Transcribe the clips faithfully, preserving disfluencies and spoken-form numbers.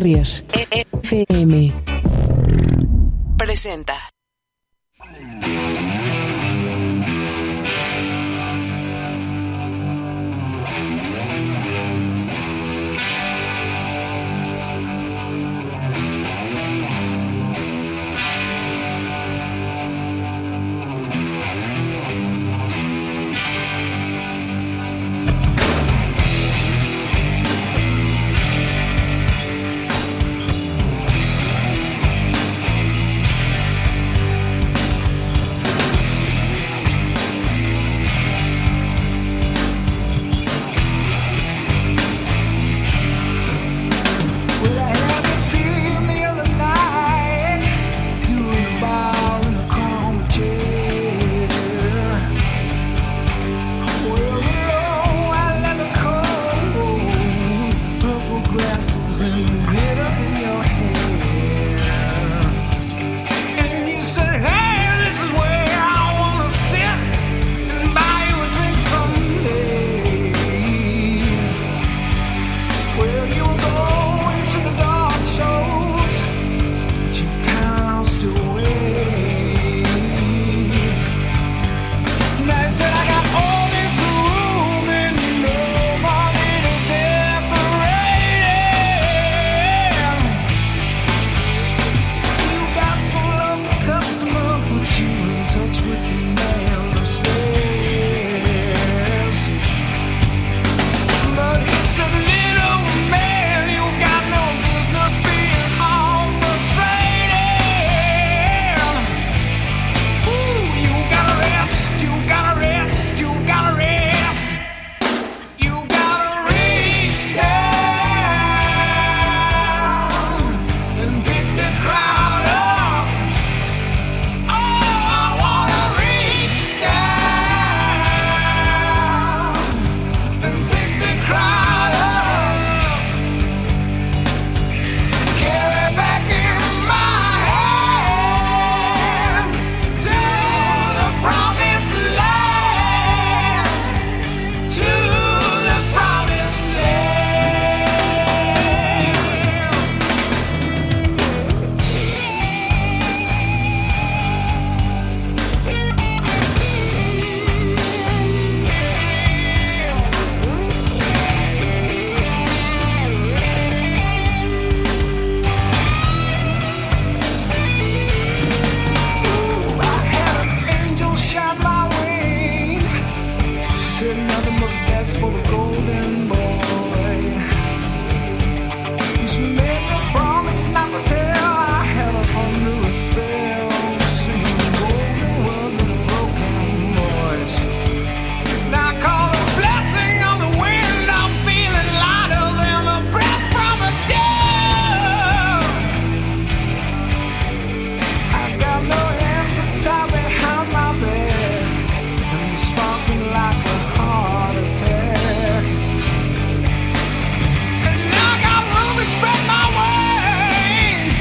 Terrier E F M presenta. Spread my wings.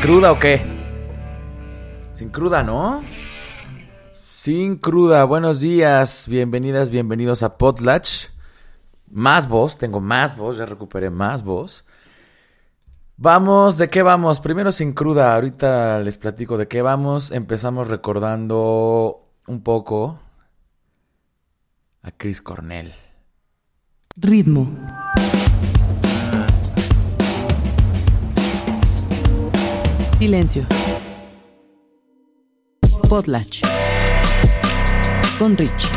cruda o qué? Sin cruda, ¿no? Sin cruda. Buenos días, bienvenidas, bienvenidos a Potlatch. Más voz, tengo más voz, ya recuperé más voz. Vamos, ¿de qué vamos? Primero sin cruda, ahorita les platico de qué vamos. Empezamos recordando un poco a Chris Cornell. Ritmo. Silencio. Potlatch. Con Rich.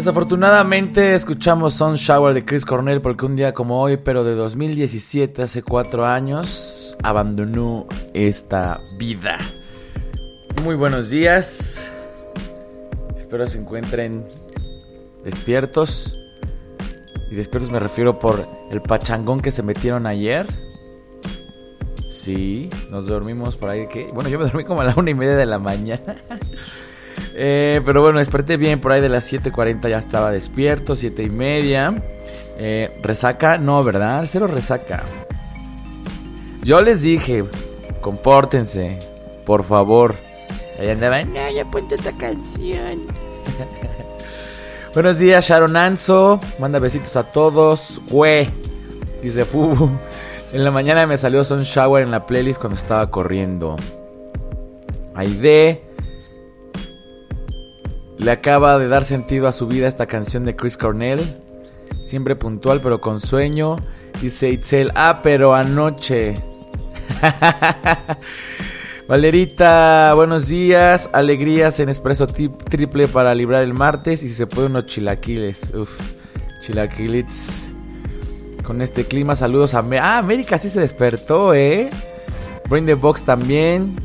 Desafortunadamente escuchamos Sun Shower de Chris Cornell porque un día como hoy, pero de dos mil diecisiete, hace cuatro años, abandonó esta vida. Muy buenos días. Espero se encuentren despiertos. Y despiertos me refiero por el pachangón que se metieron ayer. Sí, nos dormimos por ahí. ¿Qué? Bueno, yo me dormí como a la una y media de la mañana. eh, pero bueno, desperté bien por ahí de las siete cuarenta. Ya estaba despierto, siete y media. Eh, ¿Resaca? No, ¿verdad? Cero resaca. Yo les dije, compórtense, por favor. Ahí andaban, no, ya ponte esta canción. Buenos días, Sharon Anzo. Manda besitos a todos. Güey, dice Fubu. En la mañana me salió Sun Shower en la playlist cuando estaba corriendo. Aide le acaba de dar sentido a su vida esta canción de Chris Cornell. Siempre puntual pero con sueño. Dice Itzel, ah, pero anoche. Valerita, buenos días. Alegrías en espresso tip, triple para librar el martes. Y si se puede unos chilaquiles. Uf, chilaquilits. Con este clima, saludos a... Me- ah, América sí se despertó, ¿eh? Bring the Box también.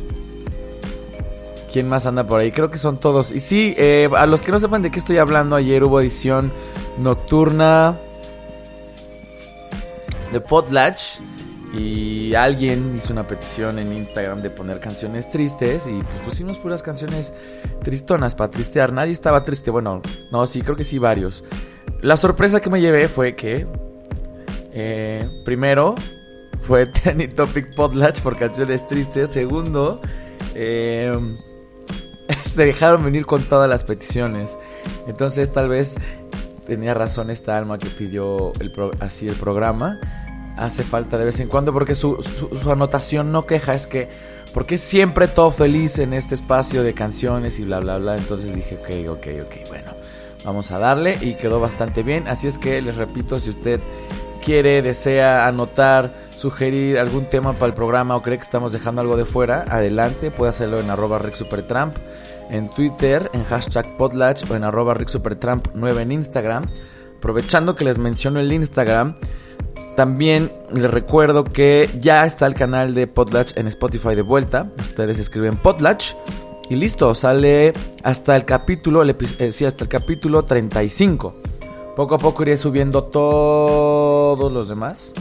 ¿Quién más anda por ahí? Creo que son todos. Y sí, eh, a los que no sepan de qué estoy hablando, ayer hubo edición nocturna de Potlatch. Y alguien hizo una petición en Instagram de poner canciones tristes. Y pues pusimos puras canciones tristonas para tristear. Nadie estaba triste. Bueno, no, sí, creo que sí, varios. La sorpresa que me llevé fue que... Eh, primero, fue Trending Topic Potlatch por canciones tristes. Segundo, eh, se dejaron venir con todas las peticiones. Entonces, tal vez tenía razón esta alma que pidió el pro- así el programa. Hace falta de vez en cuando, porque su, su, su anotación no queja. Es que, porque siempre todo feliz en este espacio de canciones y bla, bla, bla. Entonces dije, ok, ok, ok, bueno, vamos a darle. Y quedó bastante bien. Así es que, les repito, si usted... quiere, desea anotar, sugerir algún tema para el programa o cree que estamos dejando algo de fuera, adelante, puede hacerlo en arroba RickSuperTramp, en Twitter, en hashtag Potlatch o en arroba RickSuperTramp nueve en Instagram. Aprovechando que les menciono el Instagram, también les recuerdo que ya está el canal de Potlatch en Spotify de vuelta. Ustedes escriben Potlatch y listo, sale hasta el capítulo, el epi- eh, sí, hasta el capítulo treinta y cinco. Poco a poco iré subiendo todos los demás.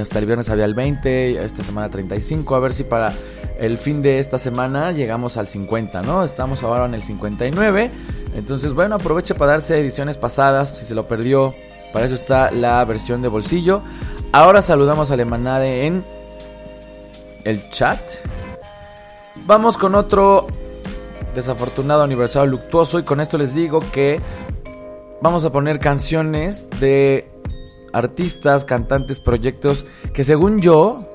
Hasta el viernes había el veinte, esta semana treinta y cinco. A ver si para el fin de esta semana llegamos al cincuenta, ¿no? Estamos ahora en el cincuenta y nueve. Entonces, bueno, aproveche para darse ediciones pasadas. Si se lo perdió, para eso está la versión de bolsillo. Ahora saludamos a Lemanade en el chat. Vamos con otro desafortunado aniversario luctuoso. Y con esto les digo que... vamos a poner canciones de artistas, cantantes, proyectos que según yo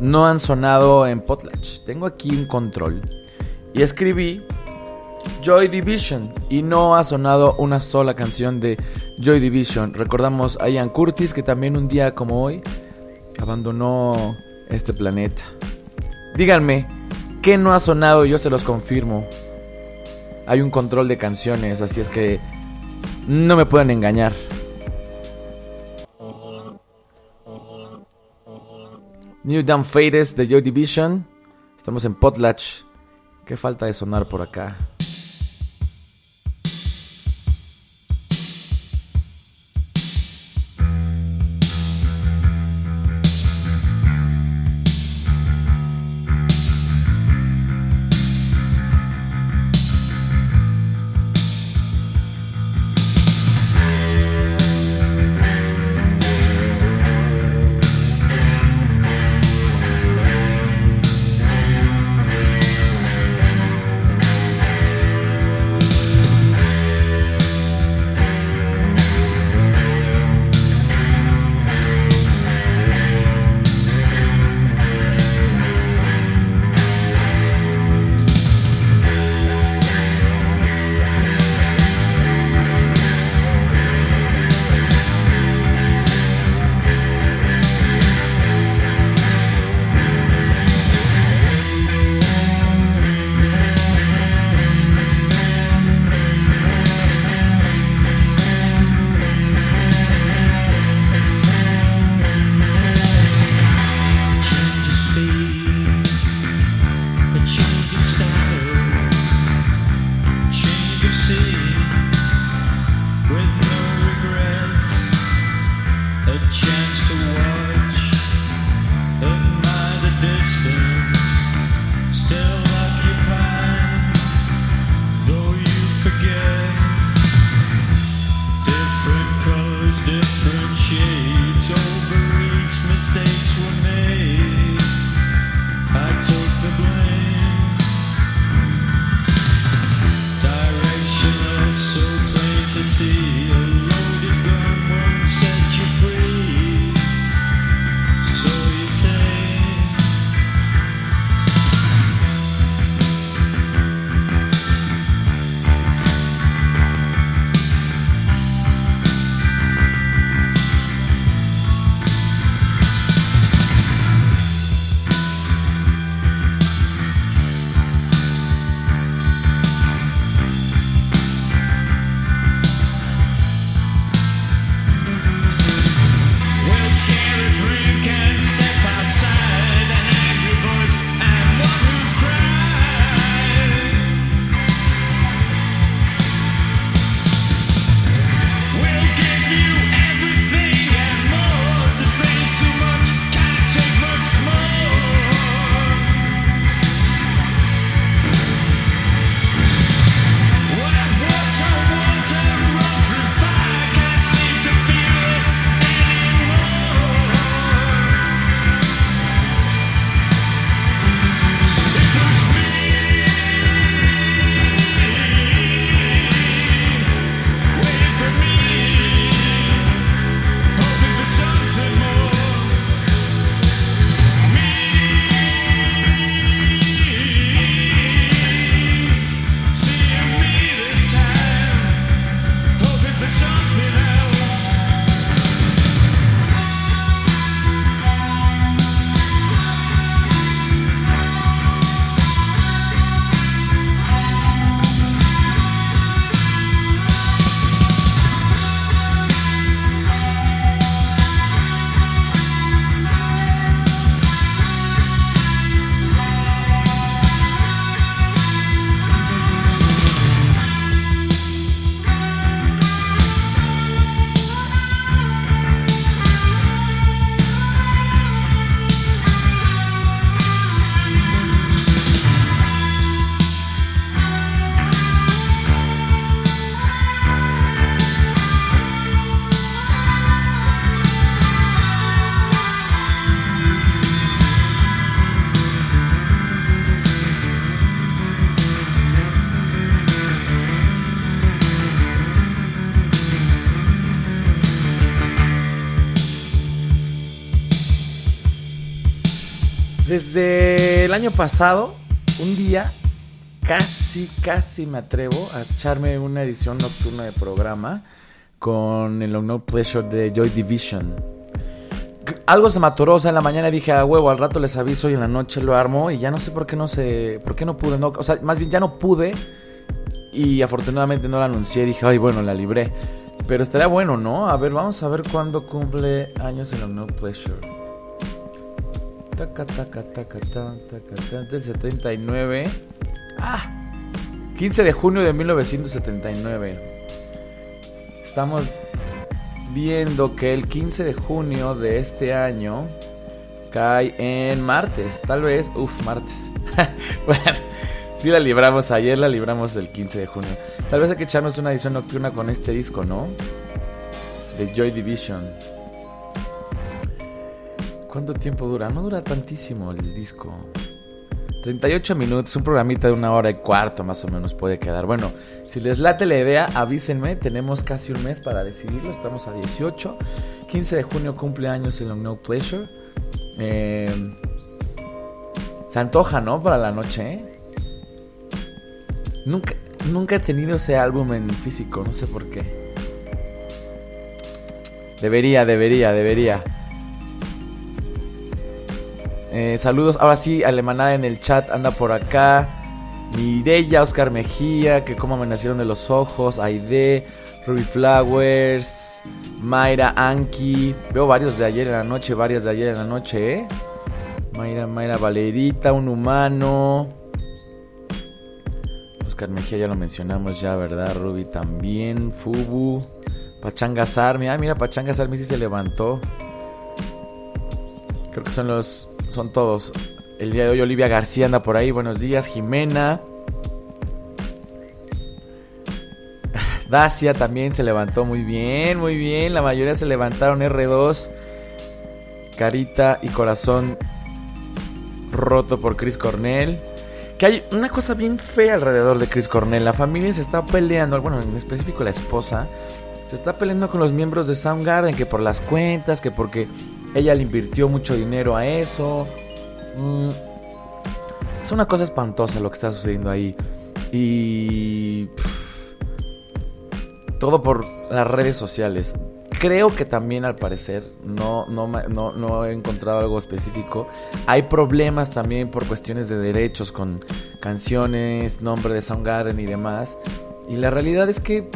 no han sonado en Potlatch. Tengo aquí un control y escribí Joy Division y no ha sonado una sola canción de Joy Division. Recordamos a Ian Curtis, que también un día como hoy abandonó este planeta. Díganme, ¿qué no ha sonado? Yo se los confirmo. Hay un control de canciones, así es que... no me pueden engañar. New Down Fades de Joy Division. Estamos en Potlatch. Qué falta de sonar por acá. Desde el año pasado, un día, casi, casi me atrevo a echarme una edición nocturna de programa con el Unknown Pleasure de Joy Division. Algo se maturó, o sea, en la mañana dije, a huevo, al rato les aviso y en la noche lo armo. Y ya no sé por qué no sé, por qué no pude, no, o sea, más bien ya no pude y afortunadamente no la anuncié. Dije, ay, bueno, la libré. Pero estaría bueno, ¿no? A ver, vamos a ver cuándo cumple años el Unknown Pleasure. Taca, taca, taca, taca, taca, del setenta y nueve. ¡Ah! quince de junio de mil novecientos setenta y nueve. Estamos viendo que el quince de junio de este año cae en martes. Tal vez. Uf, martes. Bueno, sí la libramos ayer, la libramos el quince de junio. Tal vez hay que echarnos una edición nocturna con este disco, ¿no? De Joy Division. ¿Cuánto tiempo dura? No dura tantísimo el disco. treinta y ocho minutos, un programita de una hora y cuarto más o menos puede quedar. Bueno, si les late la idea, avísenme. Tenemos casi un mes para decidirlo. Estamos a dieciocho. quince de junio cumple años el Unknown Pleasure. Eh, se antoja, ¿no? Para la noche, ¿eh? Nunca, nunca he tenido ese álbum en físico. No sé por qué. Debería, debería, debería. Eh, saludos, ahora sí, Alemanada en el chat, anda por acá Mireya, Oscar Mejía, que como me nacieron de los ojos, Aide, Ruby Flowers, Mayra, Anki. Veo varios de ayer en la noche, varias de ayer en la noche, ¿eh? Mayra, Mayra, Valerita, Un Humano, Oscar Mejía ya lo mencionamos ya, ¿verdad? Ruby también, Fubu, Pachangas Army. Ah, mira, Pachangas Army sí se levantó. Creo que son los... son todos. El día de hoy Olivia García anda por ahí. Buenos días, Jimena. Dacia también se levantó. Muy bien, muy bien. La mayoría se levantaron. R dos. Carita y corazón roto por Chris Cornell. Que hay una cosa bien fea alrededor de Chris Cornell. La familia se está peleando. Bueno, en específico la esposa. Se está peleando con los miembros de Soundgarden. Que por las cuentas. Que porque ella le invirtió mucho dinero a eso. Mm. Es una cosa espantosa lo que está sucediendo ahí. Y... Pff. Todo por las redes sociales. Creo que también, al parecer, no, no, no, no he encontrado algo específico. Hay problemas también por cuestiones de derechos con canciones, nombre de Soundgarden y demás. Y la realidad es que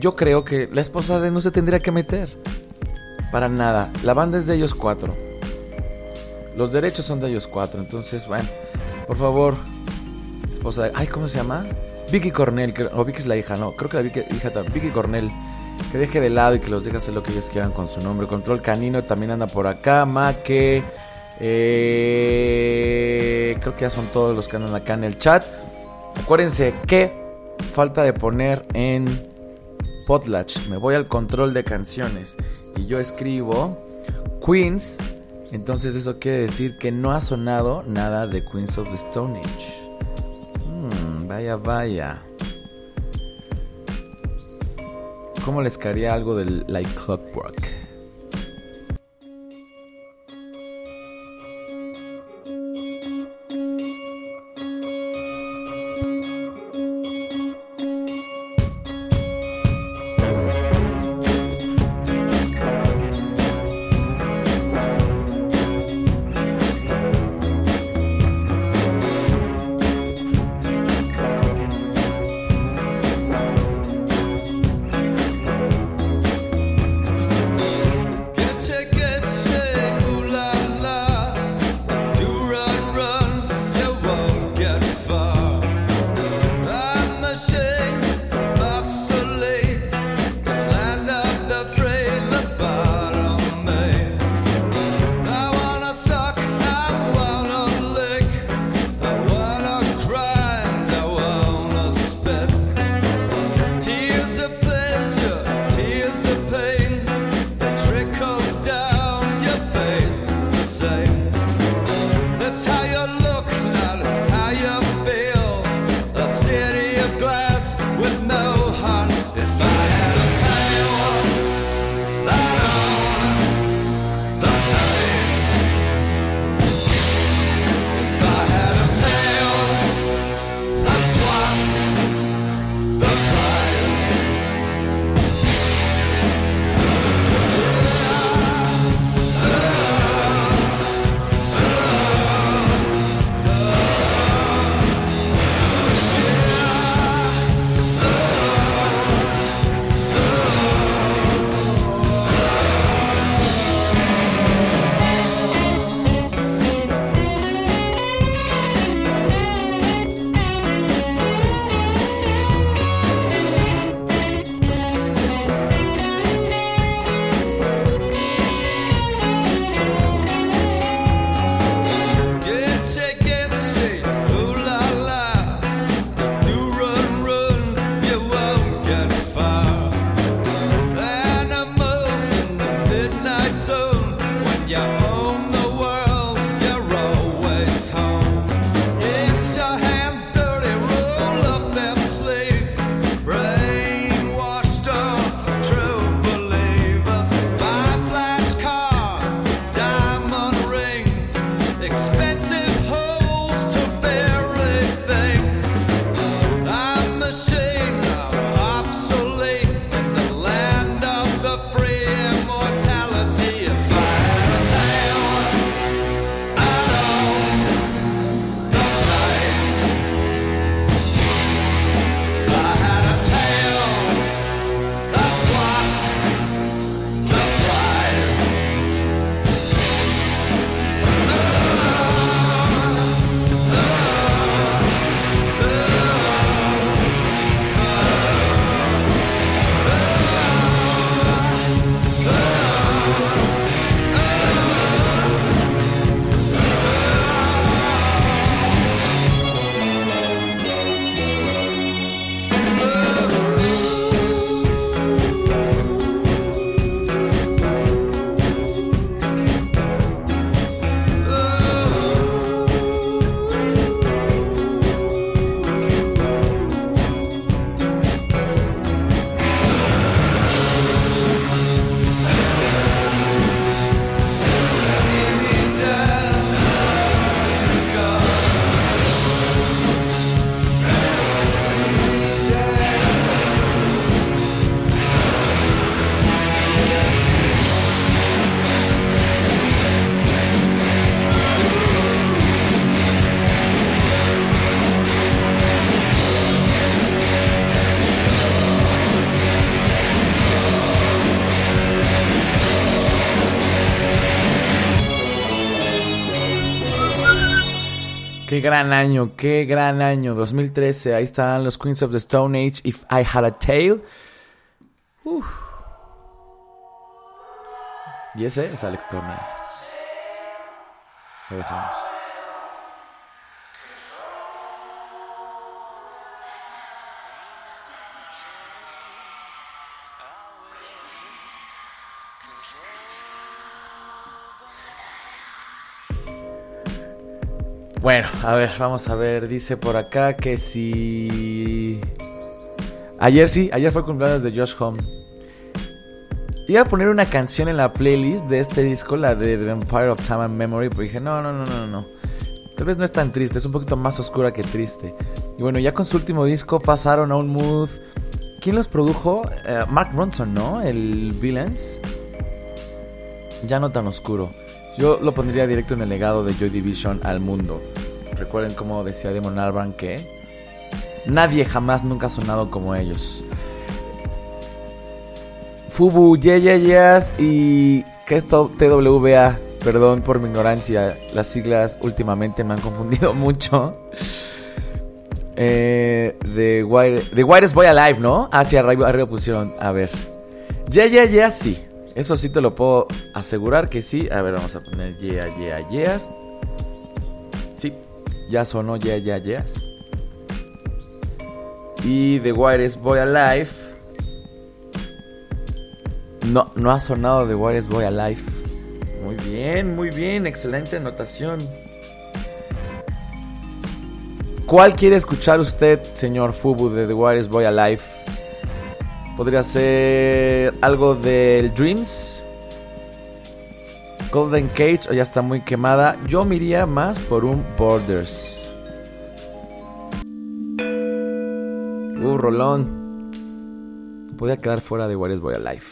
yo creo que la esposa de no se tendría que meter. Para nada. La banda es de ellos cuatro. Los derechos son de ellos cuatro. Entonces, bueno, por favor, esposa de... Ay, ¿cómo se llama? Vicky Cornell, o Vicky es la hija, no, creo que la Vicky, hija también, Vicky Cornell, que deje de lado y que los deje hacer lo que ellos quieran con su nombre. Control Canino también anda por acá, Maque, eh, creo que ya son todos los que andan acá en el chat. Acuérdense que falta de poner en Potlatch, me voy al control de canciones y yo escribo Queens, entonces eso quiere decir que no ha sonado nada de Queens of the Stone Age. Vaya, vaya. ¿Cómo les caería algo del Like Clockwork? Qué gran año, qué gran año, dos mil trece, ahí están los Queens of the Stone Age, If I Had a Tail. Uf. Y ese es Alex Turner. Lo dejamos. Bueno, a ver, vamos a ver, dice por acá que si... Ayer sí, ayer fue el cumpleaños de Josh Homme. Iba a poner una canción en la playlist de este disco, la de The Empire of Time and Memory, pero dije, no, no, no, no, no. Tal vez no es tan triste, es un poquito más oscura que triste. Y bueno, ya con su último disco pasaron a un mood... ¿Quién los produjo? Uh, Mark Ronson, ¿no? El Villains. Ya no tan oscuro. Yo lo pondría directo en el legado de Joy Division al mundo. Recuerden cómo decía Damon Albarn que nadie jamás nunca ha sonado como ellos. Fubu, Yeah Yeah Yeahs y que esto T W A, perdón por mi ignorancia, las siglas últimamente me han confundido mucho. Eh, The Wire, The Wireless Boy Alive, ¿no? Hacia arriba, arriba pusieron, a ver. Yeah Yeah Yeahs, sí. Eso sí te lo puedo asegurar que sí. A ver, vamos a poner Yeah, Yeah, Yeahs. Sí, ya sonó Yeah, Yeah, Yeahs. Y The Wireless Boy Alive. No, no ha sonado The Wireless Boy Alive. Muy bien, muy bien. Excelente anotación. ¿Cuál quiere escuchar usted, señor Fubu, de The Wireless Boy Alive? Podría ser algo del Dreams, Golden Cage, o ya está muy quemada. Yo me iría más por un Borders. Uh, rolón. Podía quedar fuera de Wireless Boy Alive.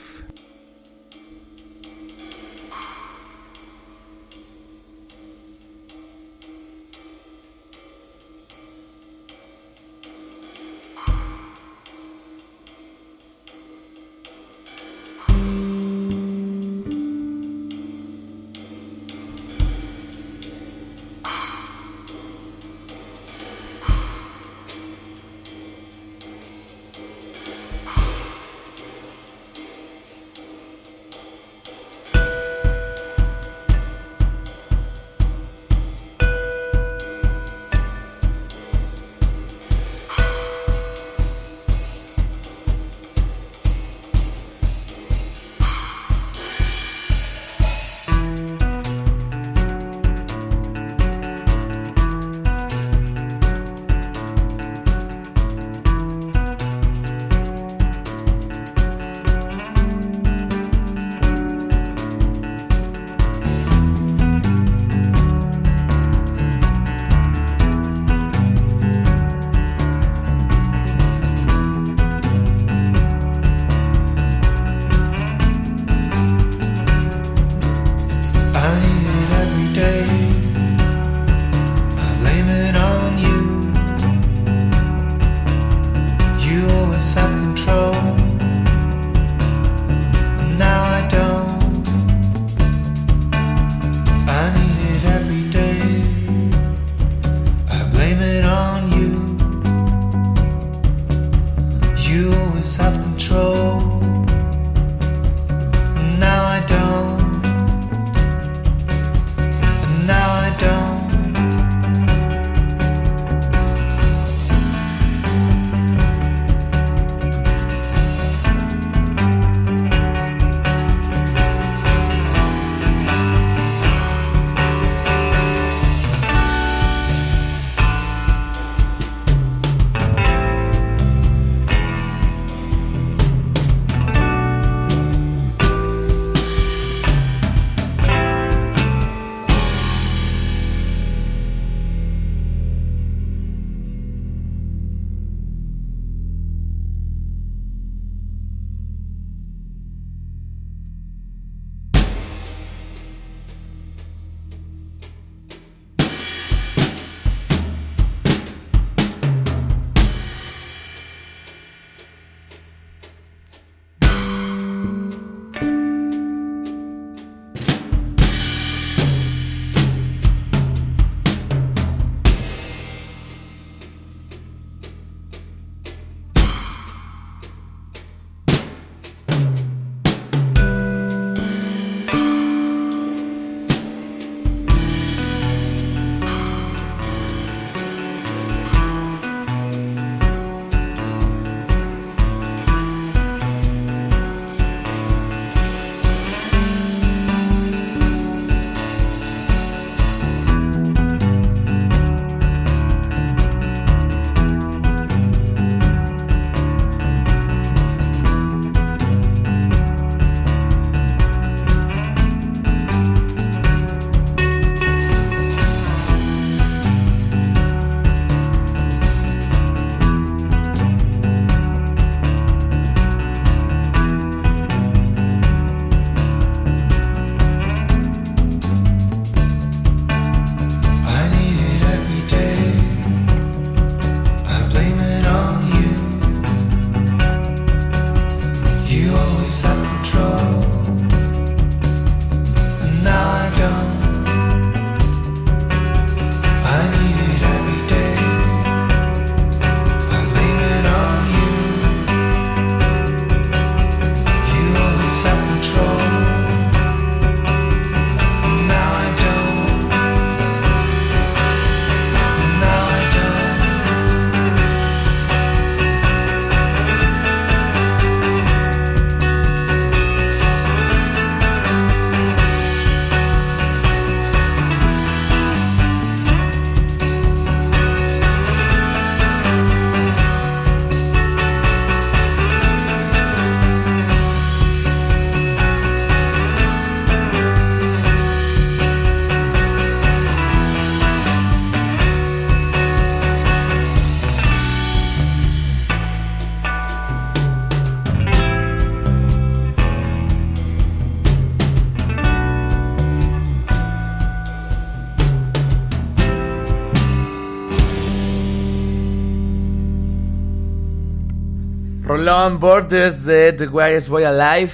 Rolón Borders de The Wireless Boy Alive.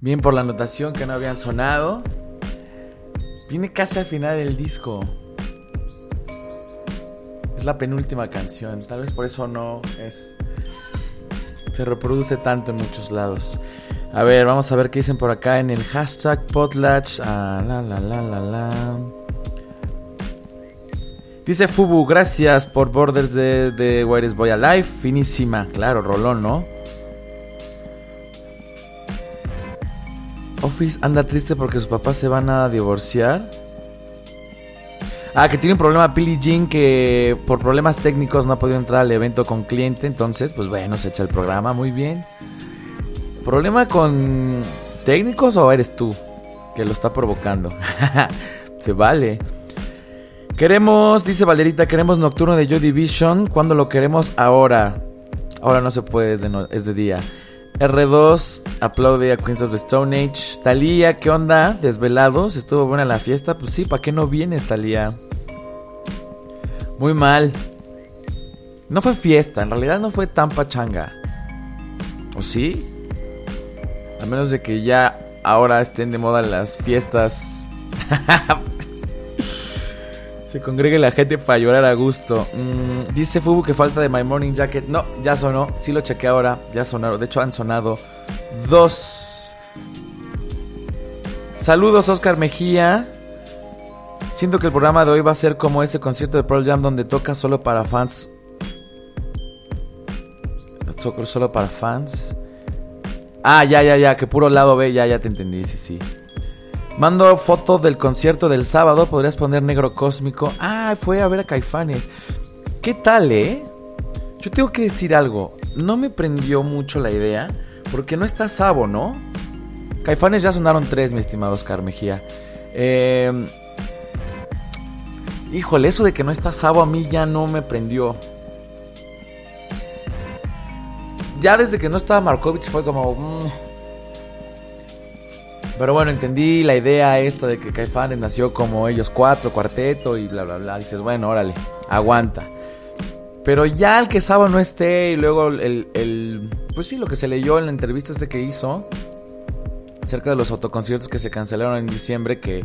Bien por la anotación que no habían sonado. Viene casi al final del disco. Es la penúltima canción. Tal vez por eso no es. Se reproduce tanto en muchos lados. A ver, vamos a ver qué dicen por acá en el hashtag Potlatch. Ah, la, la, la, la, la. Dice Fubu, gracias por Borders de, de Wireless Boy Alive. Finísima, claro, rolón, ¿no? Office anda triste porque sus papás se van a divorciar. Ah, que tiene un problema Billie Jean, que por problemas técnicos no ha podido entrar al evento con cliente. Entonces, pues bueno, se echa el programa, muy bien. ¿Problema con técnicos o eres tú que lo está provocando? Se vale. Queremos, dice Valerita, queremos Nocturno de Joy Division. ¿Cuándo lo queremos? Ahora. Ahora no se puede, es de, no, es de día. R dos aplaude a Queens of the Stone Age. Talía, ¿qué onda? ¿Desvelados? ¿Estuvo buena la fiesta? Pues sí, ¿para qué no vienes, Talía? Muy mal. No fue fiesta, en realidad no fue tan pachanga. ¿O sí? A menos de que ya ahora estén de moda las fiestas. Se congregue la gente para llorar a gusto. Mm, dice Fubu que falta de My Morning Jacket. No, ya sonó. Sí lo chequé ahora. Ya sonaron. De hecho, han sonado dos. Saludos, Oscar Mejía. Siento que el programa de hoy va a ser como ese concierto de Pearl Jam donde toca solo para fans. Toco solo para fans. Ah, ya, ya, ya. Que puro lado B. Ya, ya te entendí. Sí, sí. Mando fotos del concierto del sábado. Podrías poner negro cósmico. Ah, fue a ver a Caifanes. ¿Qué tal, eh? Yo tengo que decir algo. No me prendió mucho la idea. Porque no está Sabo, ¿no? Caifanes ya sonaron tres, mi estimado Oscar Mejía. Eh... Híjole, eso de que no está Sabo a mí ya no me prendió. Ya desde que no estaba Markovich fue como... Mm. Pero bueno, entendí la idea esta de que Caifanes nació como ellos cuatro, cuarteto y bla, bla, bla. Dices, bueno, órale, aguanta. Pero ya el que Sabo no esté y luego el, el... Pues sí, lo que se leyó en la entrevista este que hizo acerca de los autoconciertos que se cancelaron en diciembre, que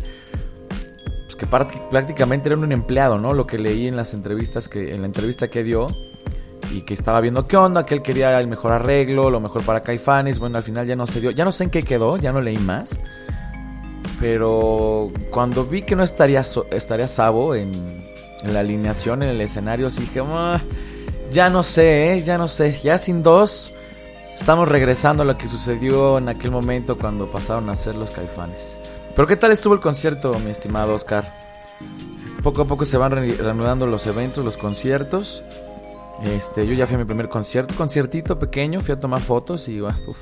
pues que prácticamente era un empleado, ¿no? Lo que leí en las entrevistas que en la entrevista que dio y que estaba viendo qué onda, que él quería el mejor arreglo, lo mejor para Caifanes. Bueno, al final ya no se dio, ya no sé en qué quedó, ya no leí más. Pero cuando vi que no estaría, estaría Sabo en, en la alineación, en el escenario, sí dije, ah, ya no sé, ¿eh? ya no sé, ya sin dos, estamos regresando a lo que sucedió en aquel momento cuando pasaron a ser los Caifanes. Pero ¿qué tal estuvo el concierto, mi estimado Oscar? Poco a poco se van reanudando los eventos, los conciertos. Este, yo ya fui a mi primer concierto, conciertito pequeño, fui a tomar fotos y uh, uff.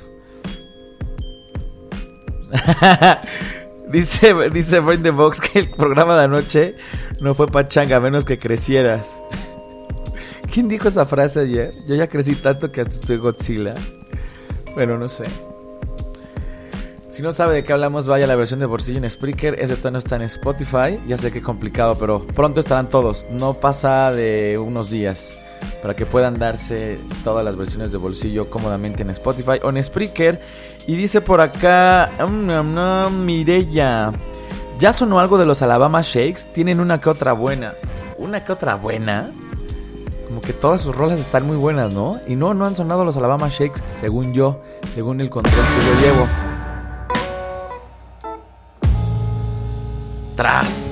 dice, dice Brain the Box que el programa de anoche no fue pachanga, a menos que crecieras. ¿Quién dijo esa frase ayer? Yo ya crecí tanto que hasta estoy Godzilla. Bueno, no sé. Si no sabe de qué hablamos, vaya a la versión de Bolsillo en Spreaker. Ese tono está en Spotify. Ya sé que es complicado, pero pronto estarán todos. No pasa de unos días. Para que puedan darse todas las versiones de Bolsillo cómodamente en Spotify o en Spreaker. Y dice por acá, um, um, um, Mireya, Ya sonó algo de los Alabama Shakes. Tienen una que otra buena. ¿Una que otra buena? Como que todas sus rolas están muy buenas, ¿no? Y no, no han sonado los Alabama Shakes, según yo, según el control que yo llevo. ¡Tras!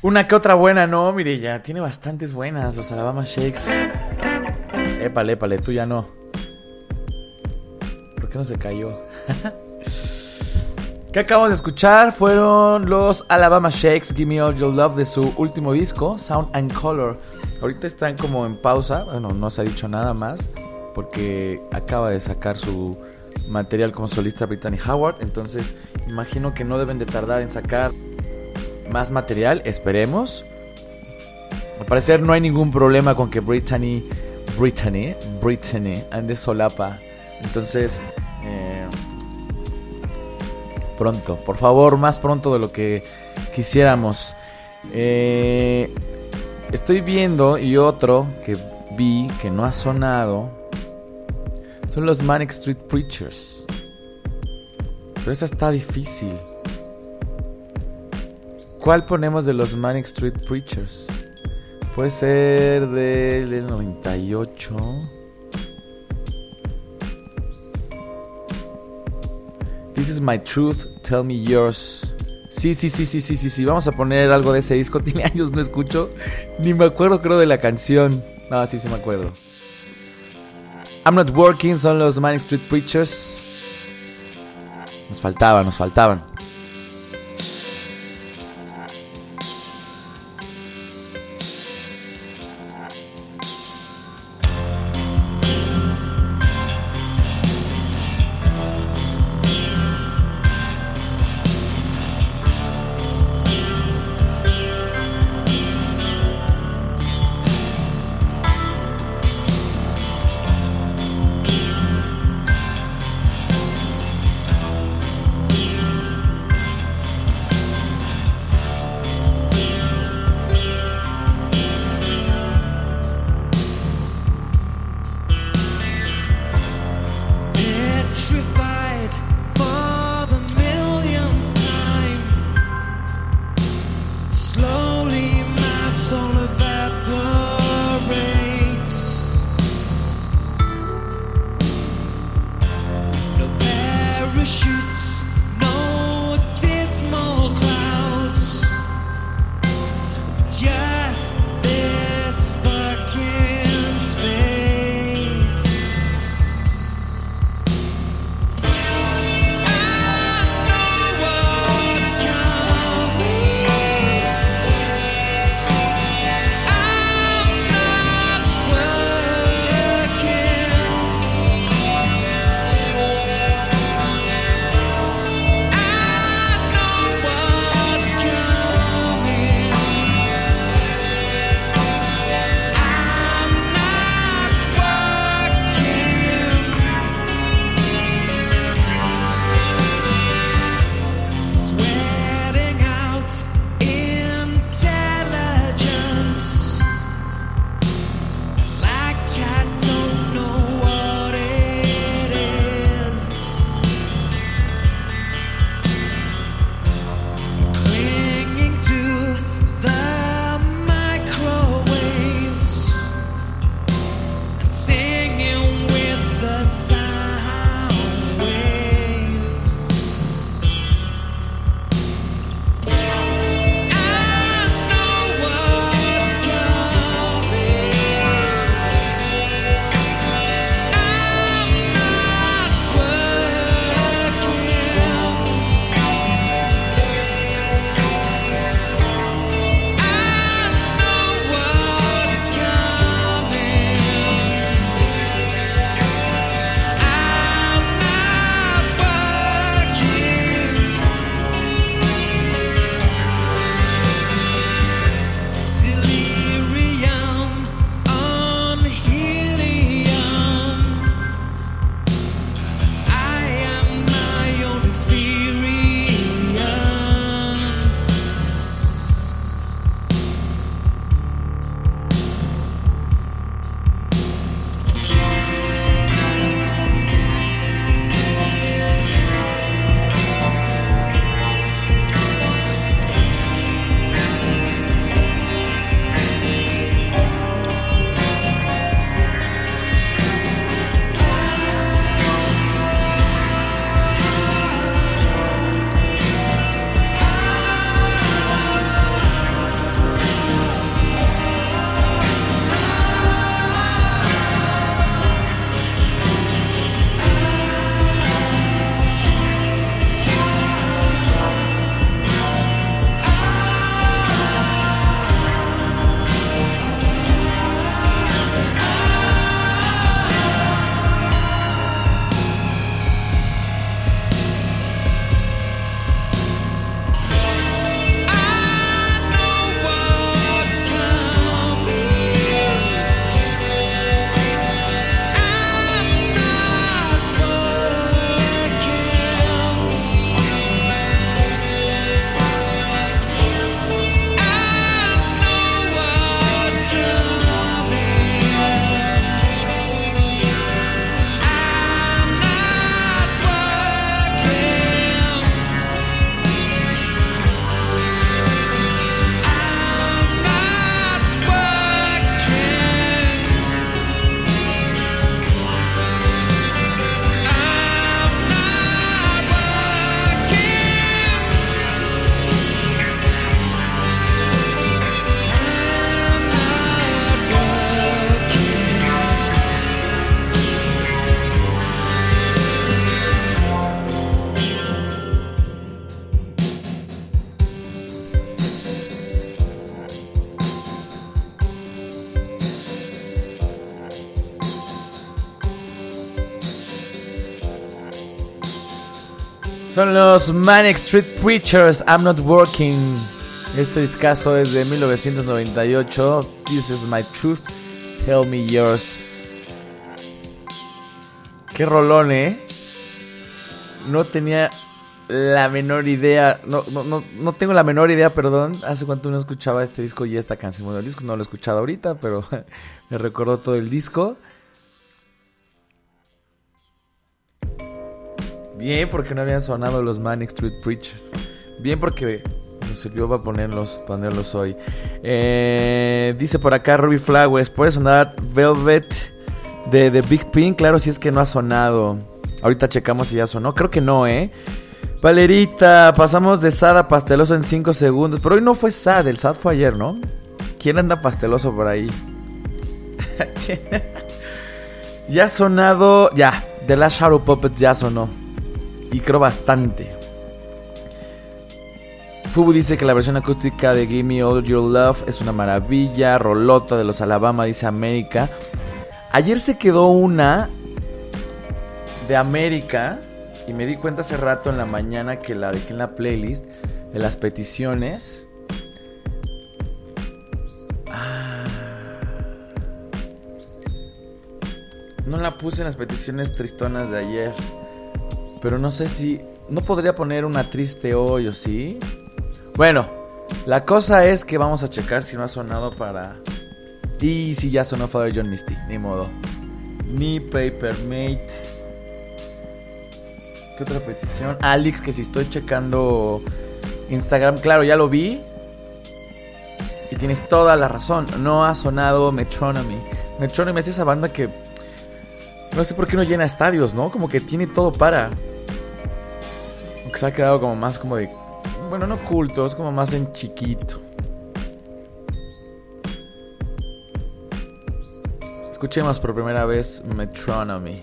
Una que otra buena, no, mire, ya tiene bastantes buenas los Alabama Shakes. Épale, épale, tú ya no. ¿Por qué no se cayó? ¿Qué acabamos de escuchar? Fueron los Alabama Shakes, Give Me All Your Love, de su último disco, Sound and Color. Ahorita están como en pausa, bueno, no se ha dicho nada más, porque acaba de sacar su material como solista Brittany Howard, entonces imagino que no deben de tardar en sacar más material, esperemos. Al parecer no hay ningún problema con que Brittany Brittany Brittany ande solapa. Entonces eh, pronto, por favor, más pronto de lo que quisiéramos. eh, estoy viendo, y otro que vi que no ha sonado son los Manic Street Preachers. Pero esa está difícil. ¿Cuál ponemos de los Manic Street Preachers? Puede ser del noventa y ocho. This is my truth, tell me yours. Sí, sí, sí, sí, sí, sí, sí. Vamos a poner algo de ese disco. Tiene años, no escucho. Ni me acuerdo, creo, de la canción. No, sí, sí me acuerdo. I'm Not Working son los Manic Street Preachers. Nos faltaban, nos faltaban. Son los Manic Street Preachers, I'm Not Working. Este discazo es de mil novecientos noventa y ocho, This is my truth, tell me yours. Qué rolón, ¿eh? No tenía la menor idea, no, no, no, no tengo la menor idea, perdón, hace cuánto no escuchaba este disco y esta canción. Bueno, el disco no lo he escuchado ahorita, pero me recordó todo el disco. Bien porque no habían sonado los Manic Street Preachers. Bien porque nos sirvió para ponerlos, ponerlos hoy. Eh, dice por acá Ruby Flowers, ¿puede sonar Velvet de The Big Pink? Claro, si es que no ha sonado. Ahorita checamos si ya sonó. Creo que no, ¿eh? Valerita, pasamos de sad a pasteloso en cinco segundos. Pero hoy no fue sad, el sad fue ayer, ¿no? ¿Quién anda pasteloso por ahí? Ya ha sonado... Ya, The Last Shadow Puppets ya sonó. Y creo bastante. Fubu dice que la versión acústica de Give Me All Your Love es una maravilla. Rolota de los Alabama, dice América. Ayer se quedó una de América y me di cuenta hace rato en la mañana que la dejé en la playlist de las peticiones. Ah. No la puse en las peticiones tristonas de ayer. Pero no sé si... No podría poner una triste hoy, ¿o sí? Bueno, la cosa es que vamos a checar si no ha sonado para... Y si ya sonó Father John Misty, ni modo. Ni Paper Mate. ¿Qué otra petición? Alex, que si estoy checando Instagram, claro, ya lo vi. Y tienes toda la razón, no ha sonado Metronomy. Metronomy es esa banda que... No sé por qué no llena estadios, ¿no? Como que tiene todo para... Aunque se ha quedado como más como de... Bueno, no culto, es como más en chiquito. Escuchemos por primera vez Metronomy.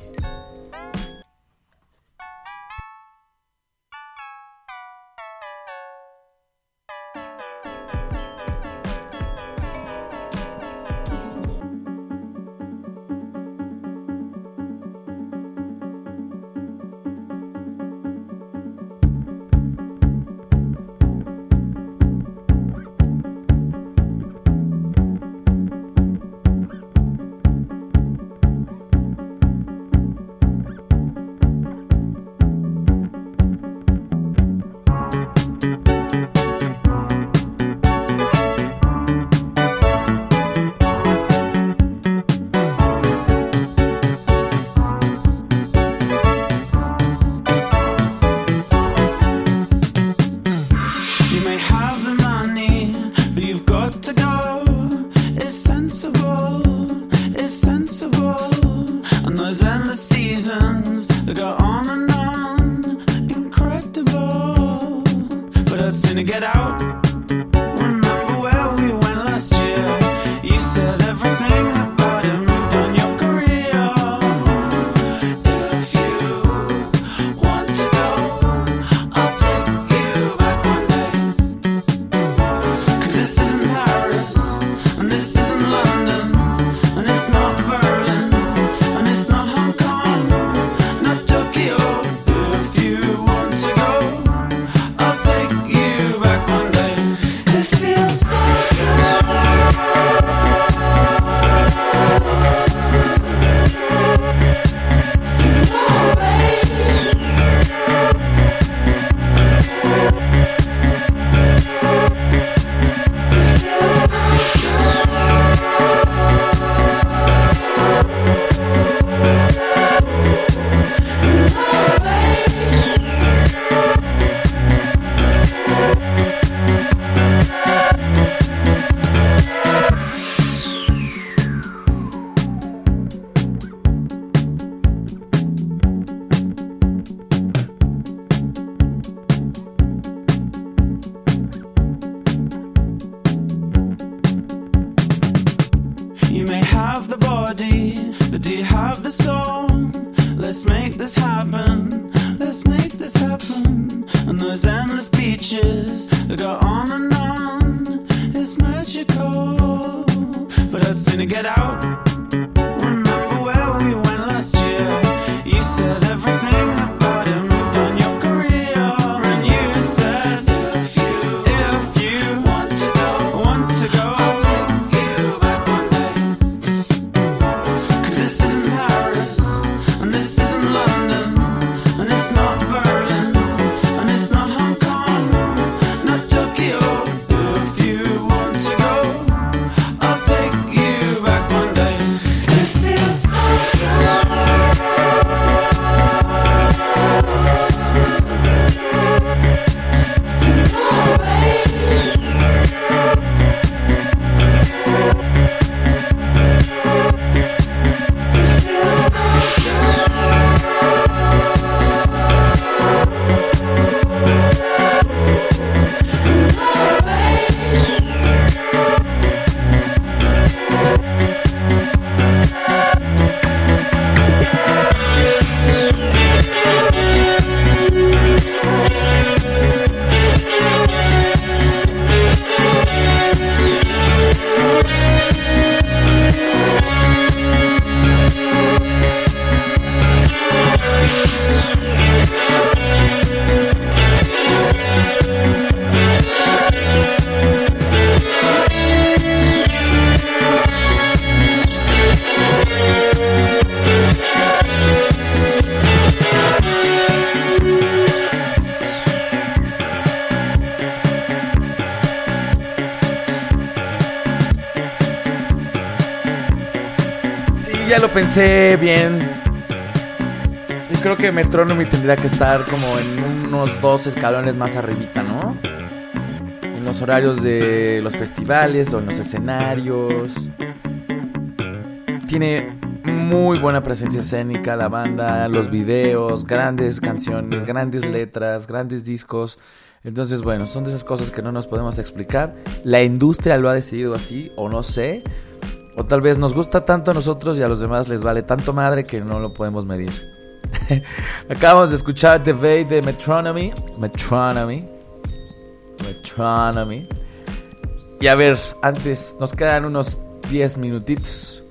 You said everything about him, moved on your career. ya lo pensé bien. Yo creo que Metronomy tendría que estar como en unos dos escalones más arribita, ¿no? En los horarios de los festivales o en los escenarios. Tiene muy buena presencia escénica la banda, los videos, grandes canciones, grandes letras, grandes discos. Entonces, bueno, son de esas cosas que no nos podemos explicar. La industria lo ha decidido así, o no sé. O tal vez nos gusta tanto a nosotros y a los demás les vale tanto madre que no lo podemos medir. Acabamos de escuchar The Verve de Metronomy. Metronomy. Metronomy. Y a ver, antes nos quedan unos diez minutitos.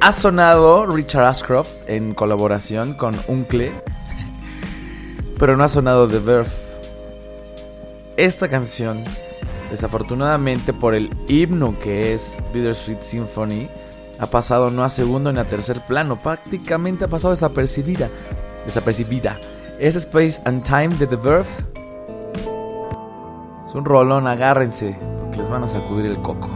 Ha sonado Richard Ashcroft en colaboración con Uncle, pero no ha sonado The Verve. Esta canción, desafortunadamente por el himno que es Bittersweet Symphony, ha pasado no a segundo ni a tercer plano, prácticamente ha pasado desapercibida. Desapercibida. Es Space and Time de The Verve. Es un rolón, agárrense, que les van a sacudir el coco.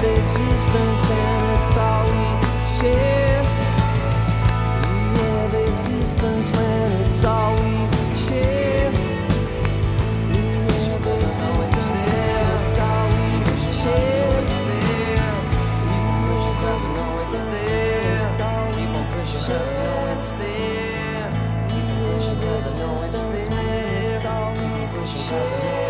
of existence, and it's all we share. We have existence, man, it's all we share. We have existence, man, it's all we share. We have existence, man, it's all we share. We have existence, man, it's all we share.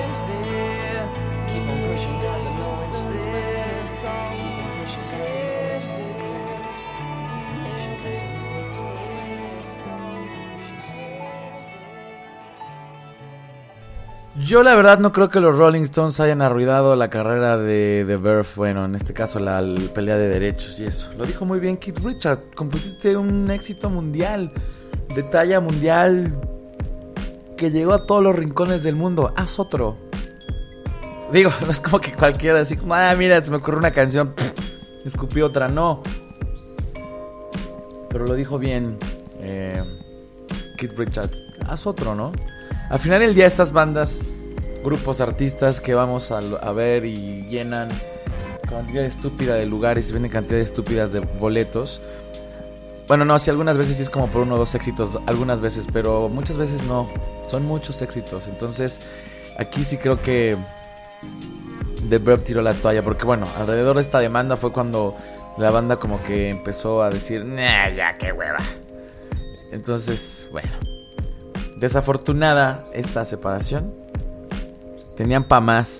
Yo la verdad no creo que los Rolling Stones hayan arruinado la carrera de The Verve, bueno, en este caso la, la pelea de derechos y eso. Lo dijo muy bien Keith Richards, compusiste un éxito mundial, de talla mundial, que llegó a todos los rincones del mundo, haz otro. Digo, no es como que cualquiera así como, ah, mira, se me ocurrió una canción, pff, escupí otra, no. Pero lo dijo bien eh, Keith Richards, haz otro, ¿no? Al final del día estas bandas, grupos, artistas que vamos a, a ver y llenan cantidad estúpida de lugares y venden cantidades estúpidas de boletos. Bueno, no, sí, algunas veces sí es como por uno o dos éxitos, algunas veces, pero muchas veces no. Son muchos éxitos, entonces aquí sí creo que The Verve tiró la toalla, porque bueno, alrededor de esta demanda fue cuando la banda como que empezó a decir, nah, ya, qué hueva. Entonces, bueno, desafortunada esta separación. Tenían pa' más.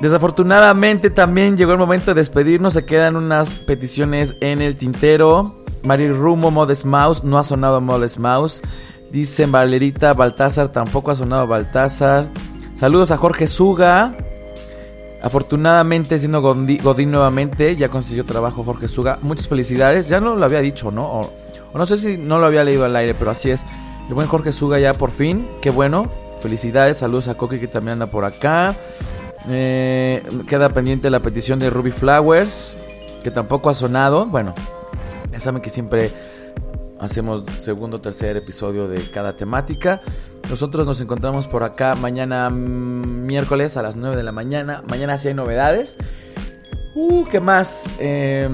Desafortunadamente también llegó el momento de despedirnos. Se quedan unas peticiones en el tintero. Mari Rumo, Modest Mouse. No ha sonado Modest Mouse. Dicen Valerita, Baltazar. Tampoco ha sonado Baltazar. Saludos a Jorge Suga. Afortunadamente, siendo Godín, Godín nuevamente, ya consiguió trabajo Jorge Suga. Muchas felicidades. Ya no lo había dicho, ¿no? O, o no sé si no lo había leído al aire, pero así es. El buen Jorge Suga ya por fin. Qué bueno. Felicidades. Saludos a Coqui que también anda por acá. Eh, queda pendiente la petición de Ruby Flowers, que tampoco ha sonado. Bueno, ya saben que siempre hacemos segundo o tercer episodio de cada temática. Nosotros nos encontramos por acá mañana miércoles a las nueve de la mañana. Mañana sí hay novedades. Uh, ¿qué más? Eh,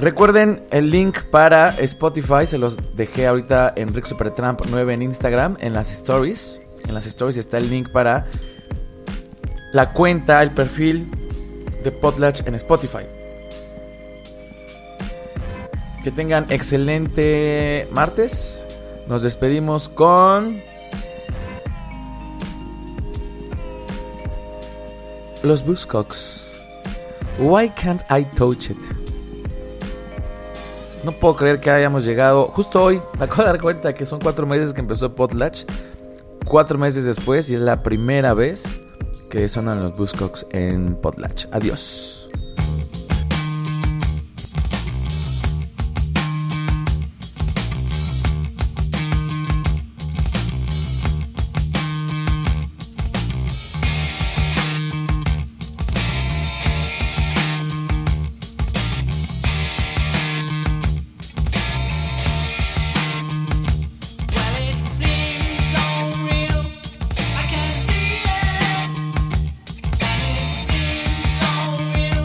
recuerden el link para Spotify. Se los dejé ahorita en Rick Supertramp nueve en Instagram. En las stories. En las stories está el link para la cuenta, el perfil de Potlatch en Spotify. Que tengan excelente martes. Nos despedimos con Los Buzzcocks. Why can't I touch it? No puedo creer que hayamos llegado. Justo hoy me acabo de dar cuenta que son cuatro meses que empezó Potlatch. Cuatro meses después y es la primera vez que sonan los Buzzcocks en Potlatch. Adiós. Real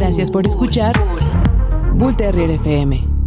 Gracias por escuchar Bull Terrier F M.